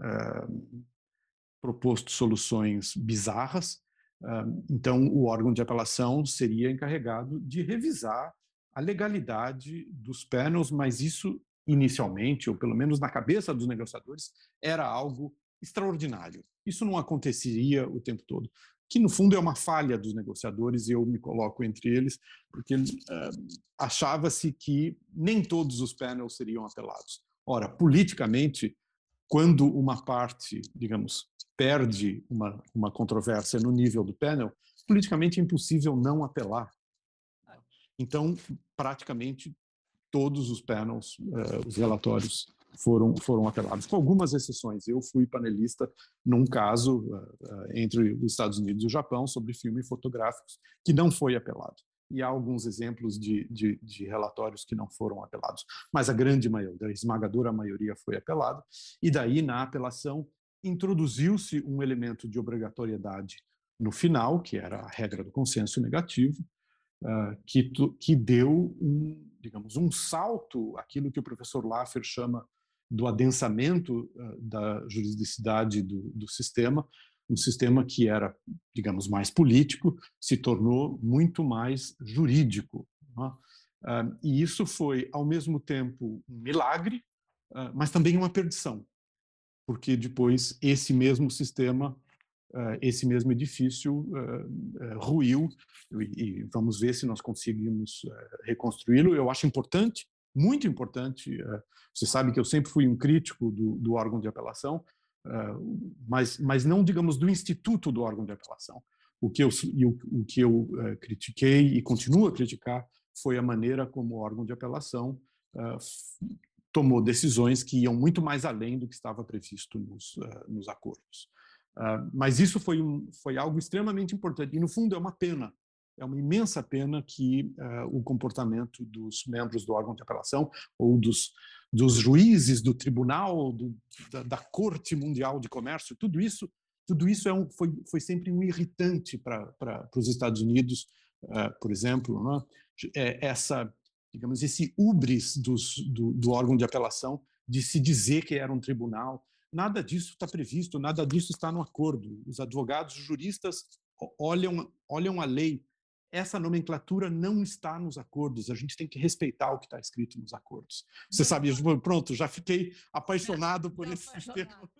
proposto soluções bizarras, então o órgão de apelação seria encarregado de revisar a legalidade dos panels, mas isso inicialmente, ou pelo menos na cabeça dos negociadores, era algo extraordinário. Isso não aconteceria o tempo todo, que no fundo é uma falha dos negociadores, e eu me coloco entre eles, porque achava-se que nem todos os panels seriam apelados. Ora, politicamente, quando uma parte, digamos, perde uma controvérsia no nível do panel, politicamente é impossível não apelar. Então, praticamente todos os panels, os relatórios, foram apelados, com algumas exceções. Eu fui panelista num caso entre os Estados Unidos e o Japão sobre filmes fotográficos que não foi apelado. E há alguns exemplos de relatórios que não foram apelados. Mas a grande maioria, a esmagadora maioria, foi apelada. E daí, na apelação, introduziu-se um elemento de obrigatoriedade no final, que era a regra do consenso negativo, que deu digamos, um salto, aquilo que o professor Laffer chama do adensamento da juridicidade do sistema. Um sistema que era, digamos, mais político, se tornou muito mais jurídico. Não é? E isso foi, ao mesmo tempo, um milagre, mas também uma perdição, porque depois esse mesmo sistema, esse mesmo edifício ruiu, e vamos ver se nós conseguimos reconstruí-lo. Eu acho importante, muito importante, você sabe que eu sempre fui um crítico do órgão de apelação, mas não, digamos, do instituto do órgão de apelação. O que eu critiquei e continuo a criticar foi a maneira como o órgão de apelação tomou decisões que iam muito mais além do que estava previsto nos acordos. Mas isso foi algo extremamente importante, e no fundo é uma pena, é uma imensa pena que o comportamento dos membros do órgão de apelação, ou dos juízes do tribunal, da Corte Mundial de Comércio, tudo isso foi sempre um irritante para os Estados Unidos, por exemplo, não é? Digamos, esse hubris do órgão de apelação de se dizer que era um tribunal. Nada disso está previsto, nada disso está no acordo. Os advogados, os juristas olham a lei. Essa nomenclatura não está nos acordos, a gente tem que respeitar o que está escrito nos acordos. Você sabe, pronto, já fiquei apaixonado por esse sistema.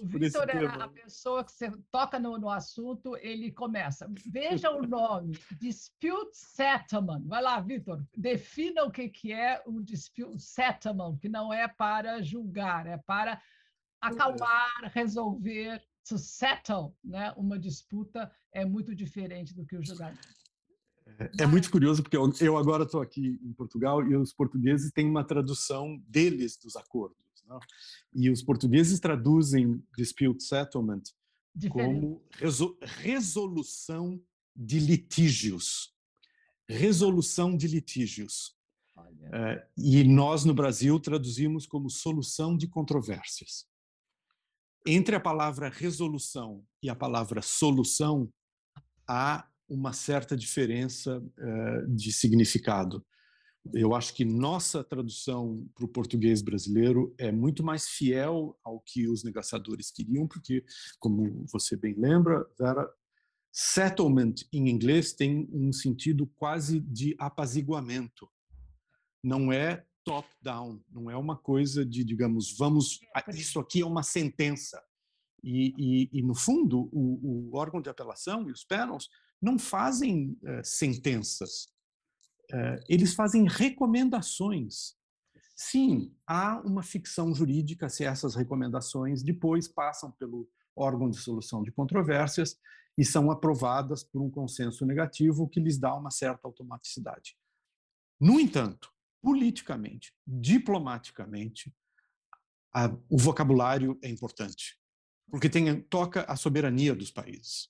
O Vitor é a pessoa que você toca no assunto, ele começa. Veja o nome, dispute settlement. Vai lá, Vitor, defina o que é o dispute settlement, que não é para julgar, é para acalmar, resolver. To settle, né? Uma disputa é muito diferente do que o julgamento. É muito curioso, porque eu agora estou aqui em Portugal e os portugueses têm uma tradução deles dos acordos. Não? E os portugueses traduzem dispute settlement diferente, como resolução de litígios. Resolução de litígios. E nós, no Brasil, traduzimos como solução de controvérsias. Entre a palavra resolução e a palavra solução, há uma certa diferença de significado. Eu acho que nossa tradução para o português brasileiro é muito mais fiel ao que os negociadores queriam, porque, como você bem lembra, Vera, settlement em inglês tem um sentido quase de apaziguamento. Não é top-down, não é uma coisa de, digamos, vamos, isso aqui é uma sentença. E no fundo, o órgão de apelação e os panels não fazem sentenças, eles fazem recomendações. Sim, há uma ficção jurídica se essas recomendações depois passam pelo órgão de solução de controvérsias e são aprovadas por um consenso negativo que lhes dá uma certa automaticidade. No entanto, politicamente, diplomaticamente, o vocabulário é importante, porque toca a soberania dos países.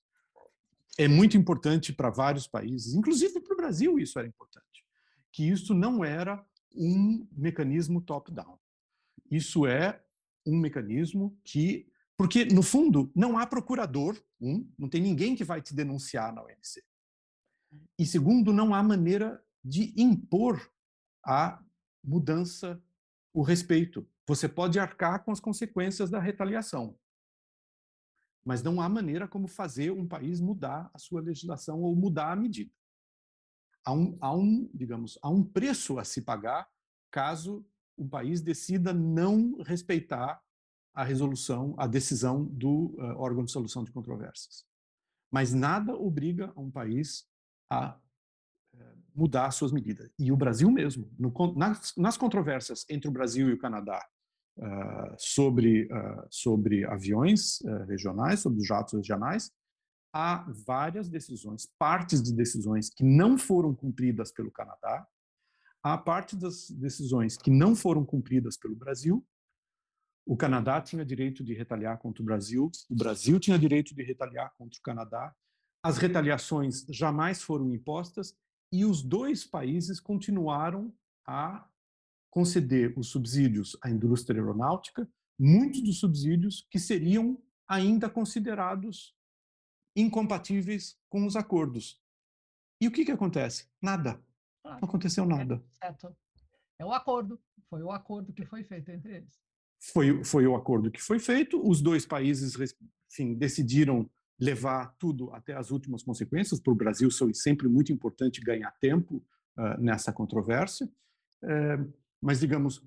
é muito importante para vários países, inclusive para o Brasil isso era importante, que isso não era um mecanismo top-down. Isso é um mecanismo que... Porque, no fundo, não há procurador, não tem ninguém que vai te denunciar na OMC. E, segundo, não há maneira de impor a mudança, o respeito. Você pode arcar com as consequências da retaliação, mas não há maneira como fazer um país mudar a sua legislação ou mudar a medida. Há um preço a se pagar caso o país decida não respeitar a decisão do órgão de solução de controvérsias. Mas nada obriga um país a mudar suas medidas. E o Brasil mesmo, nas controvérsias entre o Brasil e o Canadá sobre aviões regionais, sobre jatos regionais, há várias decisões, partes de decisões que não foram cumpridas pelo Canadá, há parte das decisões que não foram cumpridas pelo Brasil. O Canadá tinha direito de retaliar contra o Brasil tinha direito de retaliar contra o Canadá, as retaliações jamais foram impostas e os dois países continuaram a conceder os subsídios à indústria aeronáutica, muitos dos subsídios que seriam ainda considerados incompatíveis com os acordos. E o que acontece? Nada. Não aconteceu nada. Certo. É o acordo. Foi o acordo que foi feito entre eles. Foi o acordo que foi feito, os dois países, enfim, decidiram levar tudo até as últimas consequências. Para o Brasil foi sempre muito importante ganhar tempo nessa controvérsia, mas, digamos,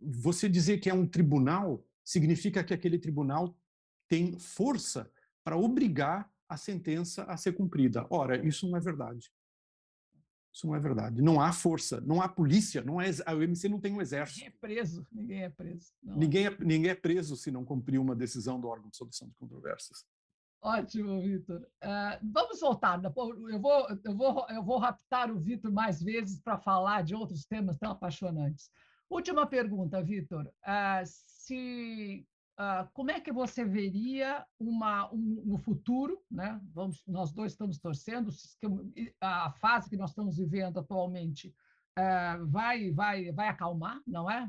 você dizer que é um tribunal significa que aquele tribunal tem força para obrigar a sentença a ser cumprida. Ora, isso não é verdade. Isso não é verdade. Não há força, não há polícia, a OMC não tem um exército. Ninguém é preso. Ninguém é preso se não cumprir uma decisão do órgão de solução de controvérsias. Ótimo, Vitor. Vamos voltar. Eu vou raptar o Vitor mais vezes para falar de outros temas tão apaixonantes. Última pergunta, Vitor. Como é que você veria no futuro, né? Nós dois estamos torcendo, a fase que nós estamos vivendo atualmente vai acalmar, não é?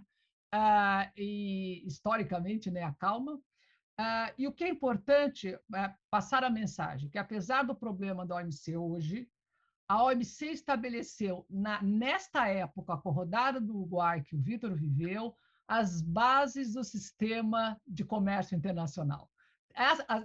E historicamente, né, acalma. E o que é importante é passar a mensagem, que apesar do problema da OMC hoje, a OMC estabeleceu, nesta época, com a rodada do Uruguai que o Vitor viveu, as bases do sistema de comércio internacional.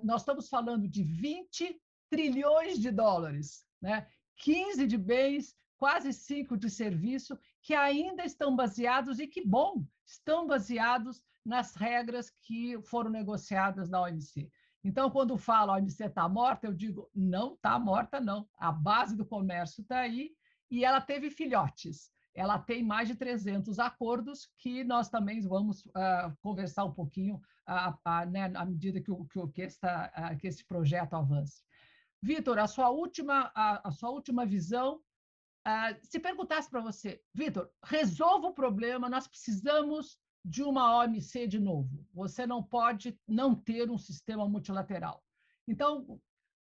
Nós estamos falando de 20 trilhões de dólares, né? 15 de bens, quase 5 de serviço, que ainda estão baseados, e que bom, estão baseados nas regras que foram negociadas na OMC. Então, quando falo a OMC está morta, eu digo, não está morta, não. A base do comércio está aí e ela teve filhotes. Ela tem mais de 300 acordos que nós também vamos conversar um pouquinho né, à medida que esse projeto avance. Vitor, a sua última visão, se perguntasse para você, Vitor, resolva o problema, nós precisamos de uma OMC de novo. Você não pode não ter um sistema multilateral. Então,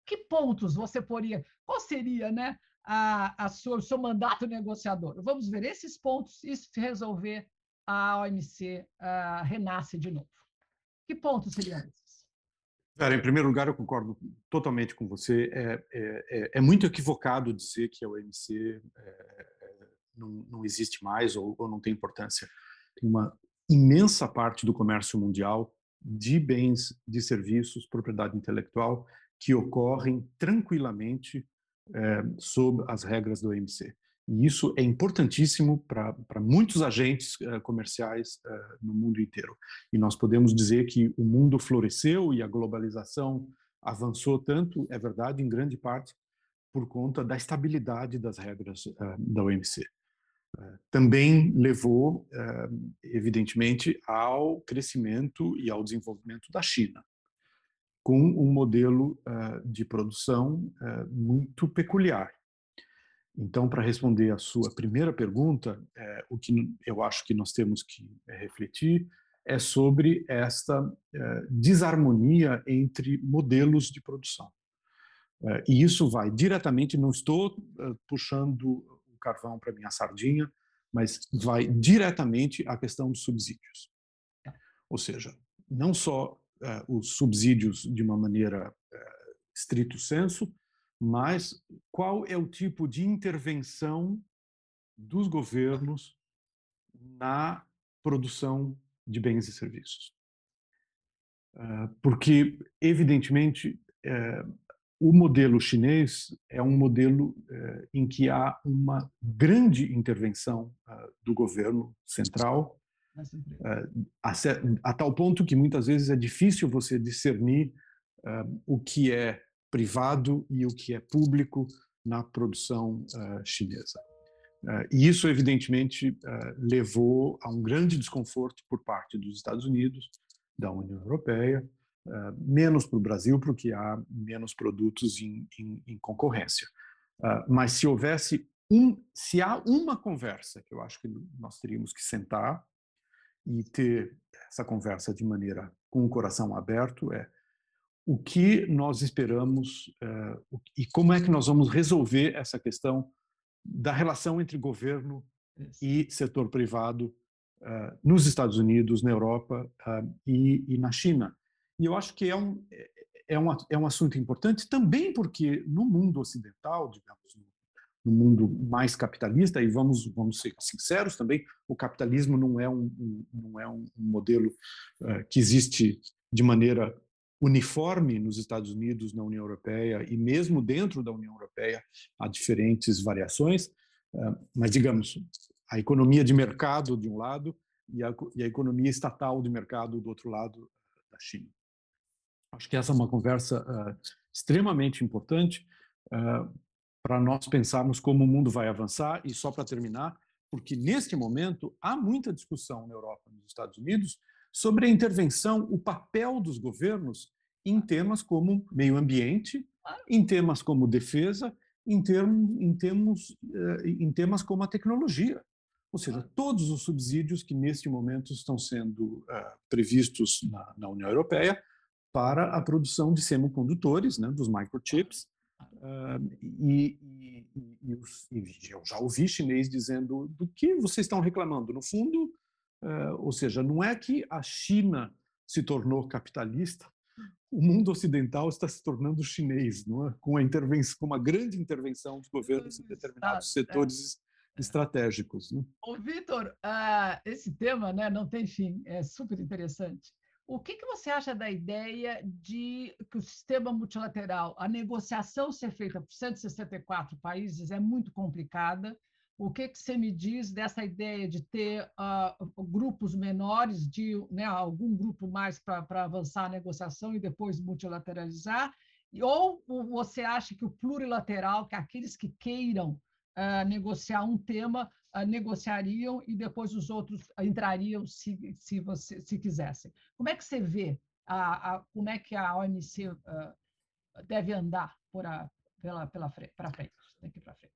que pontos você poria? Qual seria, né? O seu mandato negociador. Vamos ver esses pontos e, se resolver, a OMC renasce de novo. Que pontos seriam esses? Vera, em primeiro lugar, eu concordo totalmente com você. É muito equivocado dizer que a OMC não existe mais ou não tem importância. Tem uma imensa parte do comércio mundial de bens, de serviços, propriedade intelectual, que ocorrem tranquilamente sob as regras do OMC. E isso é importantíssimo para muitos agentes comerciais no mundo inteiro. E nós podemos dizer que o mundo floresceu e a globalização avançou tanto, é verdade, em grande parte, por conta da estabilidade das regras da OMC. Também levou, evidentemente, ao crescimento e ao desenvolvimento da China, com um modelo de produção muito peculiar. Então, para responder à sua primeira pergunta, o que eu acho que nós temos que refletir é sobre esta desarmonia entre modelos de produção. E isso vai diretamente, não estou puxando o carvão para minha sardinha, mas vai diretamente à questão dos subsídios. Ou seja, não só os subsídios de uma maneira stricto sensu, mas qual é o tipo de intervenção dos governos na produção de bens e serviços. Porque, evidentemente, o modelo chinês é um modelo em que há uma grande intervenção do governo central, a tal ponto que muitas vezes é difícil você discernir o que é privado e o que é público na produção chinesa. E isso, evidentemente, levou a um grande desconforto por parte dos Estados Unidos, da União Europeia, menos para o Brasil, porque há menos produtos em concorrência. Mas se houvesse se há uma conversa que eu acho que nós teríamos que sentar e ter essa conversa de maneira com o coração aberto, é o que nós esperamos e como é que nós vamos resolver essa questão da relação entre governo e setor privado nos Estados Unidos, na Europa e na China. E eu acho que é um assunto importante também porque no mundo ocidental, digamos, no mundo mais capitalista, e vamos ser sinceros também, o capitalismo não é um modelo que existe de maneira uniforme nos Estados Unidos, na União Europeia, e mesmo dentro da União Europeia há diferentes variações, mas, digamos, a economia de mercado de um lado e a economia estatal de mercado do outro lado da China. Acho que essa é uma conversa extremamente importante para nós pensarmos como o mundo vai avançar. E só para terminar, porque neste momento há muita discussão na Europa e nos Estados Unidos sobre a intervenção, o papel dos governos em temas como meio ambiente, em temas como defesa, em temas como a tecnologia. Ou seja, todos os subsídios que neste momento estão sendo previstos na União Europeia para a produção de semicondutores, né, dos microchips. E eu já ouvi chinês dizendo do que vocês estão reclamando, no fundo. Ou seja, não é que a China se tornou capitalista, o mundo ocidental está se tornando chinês, não é? Com uma grande intervenção dos governos em determinados setores estratégicos. Né? Ô, Vitor, esse tema, né, não tem fim, é super interessante. O que você acha da ideia de que o sistema multilateral, a negociação ser feita por 164 países é muito complicada? O que você me diz dessa ideia de ter grupos menores, de, né, algum grupo mais para avançar a negociação e depois multilateralizar? Ou você acha que o plurilateral, que aqueles que queiram negociar um tema, negociariam e depois os outros entrariam se quisessem? Como é que você vê, como é que a OMC deve andar para frente? Daqui para frente.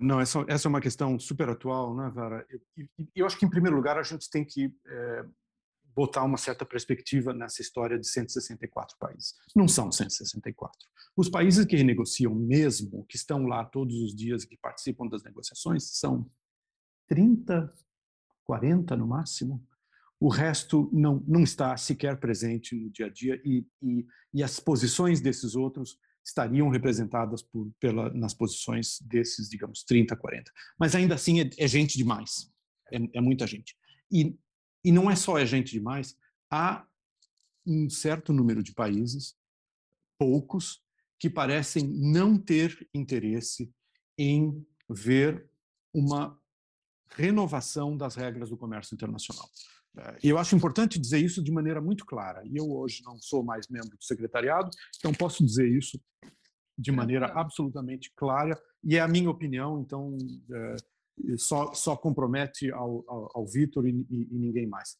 Não, essa é uma questão super atual, né, Vera? Eu acho que, em primeiro lugar, a gente tem que botar uma certa perspectiva nessa história de 164 países. Não são 164. Os países que renegociam mesmo, que estão lá todos os dias e que participam das negociações, são 30, 40 no máximo. O resto não está sequer presente no dia a dia e as posições desses outros estariam representadas nas posições desses, digamos, 30, 40. Mas ainda assim é gente demais, é muita gente. E não é só é gente demais, há um certo número de países, poucos, que parecem não ter interesse em ver uma renovação das regras do comércio internacional. E eu acho importante dizer isso de maneira muito clara. E eu hoje não sou mais membro do secretariado, então posso dizer isso de maneira absolutamente clara. E é a minha opinião, então só compromete ao Vitor e ninguém mais.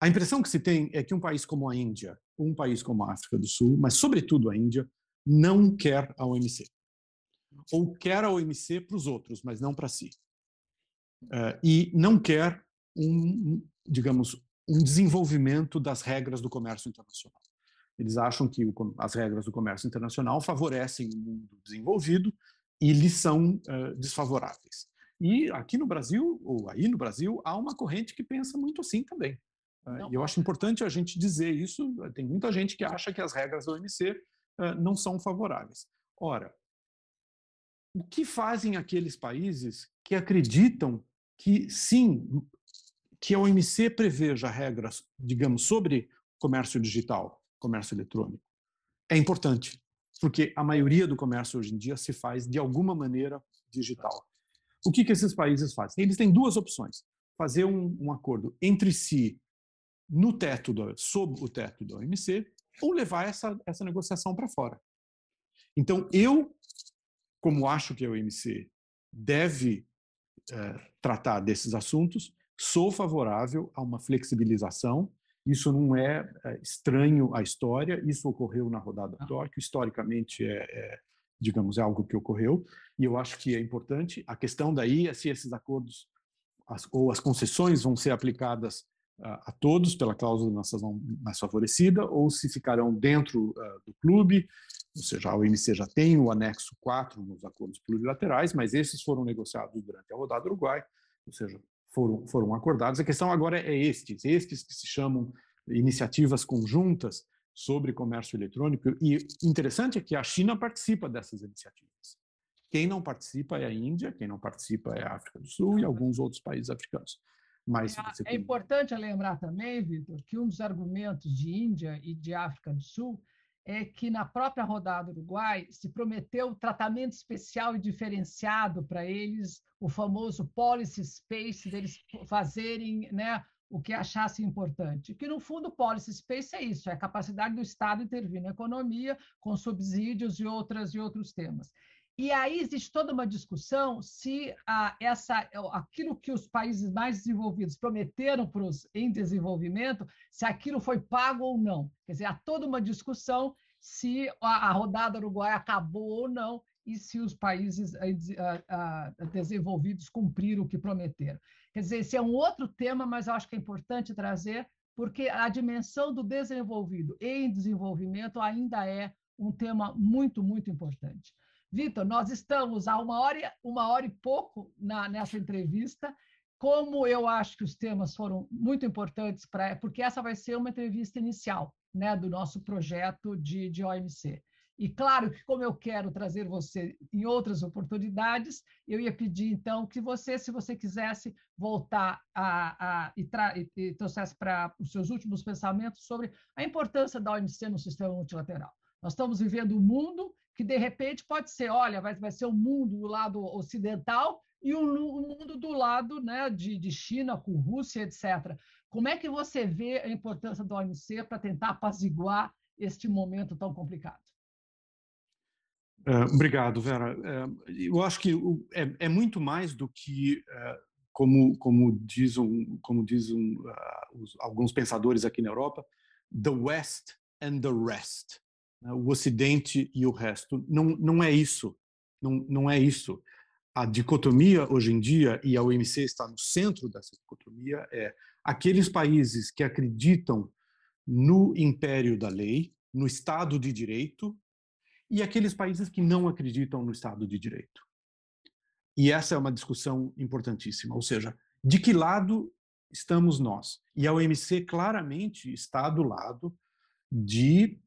A impressão que se tem é que um país como a Índia, um país como a África do Sul, mas sobretudo a Índia, não quer a OMC. Ou quer a OMC para os outros, mas não para si. E não quer um desenvolvimento das regras do comércio internacional. Eles acham que as regras do comércio internacional favorecem o mundo desenvolvido e lhes são desfavoráveis. E aqui no Brasil, ou aí no Brasil, há uma corrente que pensa muito assim também. E eu acho importante a gente dizer isso. Tem muita gente que acha que as regras da OMC não são favoráveis. Ora, o que fazem aqueles países que acreditam que, sim, que a OMC preveja regras, digamos, sobre comércio digital, comércio eletrônico? É importante, porque a maioria do comércio hoje em dia se faz, de alguma maneira, digital. O que esses países fazem? Eles têm duas opções. Fazer um acordo entre si, sob o teto da OMC, ou levar essa negociação para fora. Então, eu, como acho que a OMC deve tratar desses assuntos, sou favorável a uma flexibilização. Isso não é estranho à história, isso ocorreu na rodada Tóquio, historicamente digamos, é algo que ocorreu, e eu acho que é importante. A questão daí é se esses acordos ou as concessões vão ser aplicadas a todos pela cláusula da nação mais favorecida, ou se ficarão dentro do clube. Ou seja, a OMC já tem o anexo 4 nos acordos plurilaterais, mas esses foram negociados durante a rodada Uruguai, ou seja, foram acordados. A questão agora é estes que se chamam iniciativas conjuntas sobre comércio eletrônico, e interessante é que a China participa dessas iniciativas. Quem não participa é a Índia, quem não participa é a África do Sul e alguns outros países africanos. Mas é importante lembrar também, Vitor, que um dos argumentos de Índia e de África do Sul é que na própria rodada Uruguai se prometeu tratamento especial e diferenciado para eles, o famoso policy space, deles fazerem, né, o que achassem importante. Que, no fundo, o policy space é isso, é a capacidade do Estado intervir na economia com subsídios e outros temas. E aí existe toda uma discussão se aquilo que os países mais desenvolvidos prometeram para os em desenvolvimento, se aquilo foi pago ou não. Quer dizer, há toda uma discussão se a rodada Uruguai acabou ou não e se os países desenvolvidos cumpriram o que prometeram. Quer dizer, esse é um outro tema, mas eu acho que é importante trazer, porque a dimensão do desenvolvido em desenvolvimento ainda é um tema muito, muito importante. Vitor, nós estamos há uma hora e pouco nessa entrevista. Como eu acho que os temas foram muito importantes, porque essa vai ser uma entrevista inicial, né, do nosso projeto de OMC. E claro que, como eu quero trazer você em outras oportunidades, eu ia pedir, então, que você, se você quisesse, voltar e trouxesse para os seus últimos pensamentos sobre a importância da OMC no sistema multilateral. Nós estamos vivendo um mundo que, de repente, pode ser, olha, vai ser o mundo do lado ocidental e o mundo do lado, né, de China, com Rússia, etc. Como é que você vê a importância da OMC para tentar apaziguar este momento tão complicado? Obrigado, Vera. Eu acho que é muito mais do que, como dizem alguns pensadores aqui na Europa, the West and the rest. O Ocidente e o resto. Não é isso. Não é isso. A dicotomia hoje em dia, e a OMC está no centro dessa dicotomia, é aqueles países que acreditam no império da lei, no Estado de Direito, e aqueles países que não acreditam no Estado de Direito. E essa é uma discussão importantíssima. Ou seja, de que lado estamos nós? E a OMC claramente está do lado de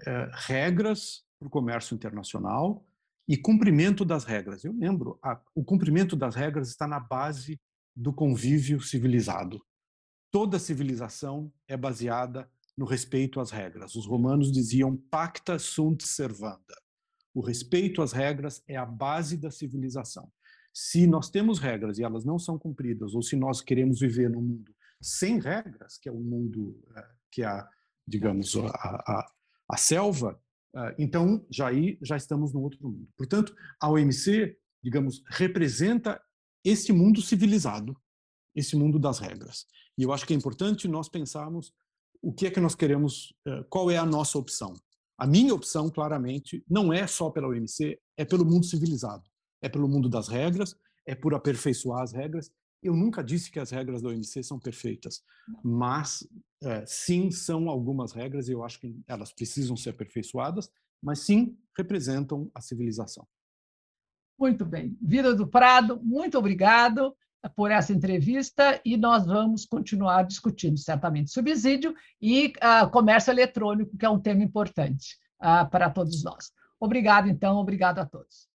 regras para o comércio internacional e cumprimento das regras. Eu lembro, o cumprimento das regras está na base do convívio civilizado. Toda civilização é baseada no respeito às regras. Os romanos diziam pacta sunt servanda. O respeito às regras é a base da civilização. Se nós temos regras e elas não são cumpridas, ou se nós queremos viver num mundo sem regras, que é um mundo que a digamos, a selva, então já estamos no outro mundo. Portanto, a OMC, digamos, representa esse mundo civilizado, esse mundo das regras. E eu acho que é importante nós pensarmos o que é que nós queremos, qual é a nossa opção. A minha opção, claramente, não é só pela OMC, é pelo mundo civilizado, é pelo mundo das regras, é por aperfeiçoar as regras. Eu nunca disse que as regras da OMC são perfeitas, mas sim, são algumas regras e eu acho que elas precisam ser aperfeiçoadas, mas sim, representam a civilização. Muito bem. Vitor do Prado, muito obrigado por essa entrevista e nós vamos continuar discutindo certamente subsídio e comércio eletrônico, que é um tema importante para todos nós. Obrigado, então. Obrigado a todos.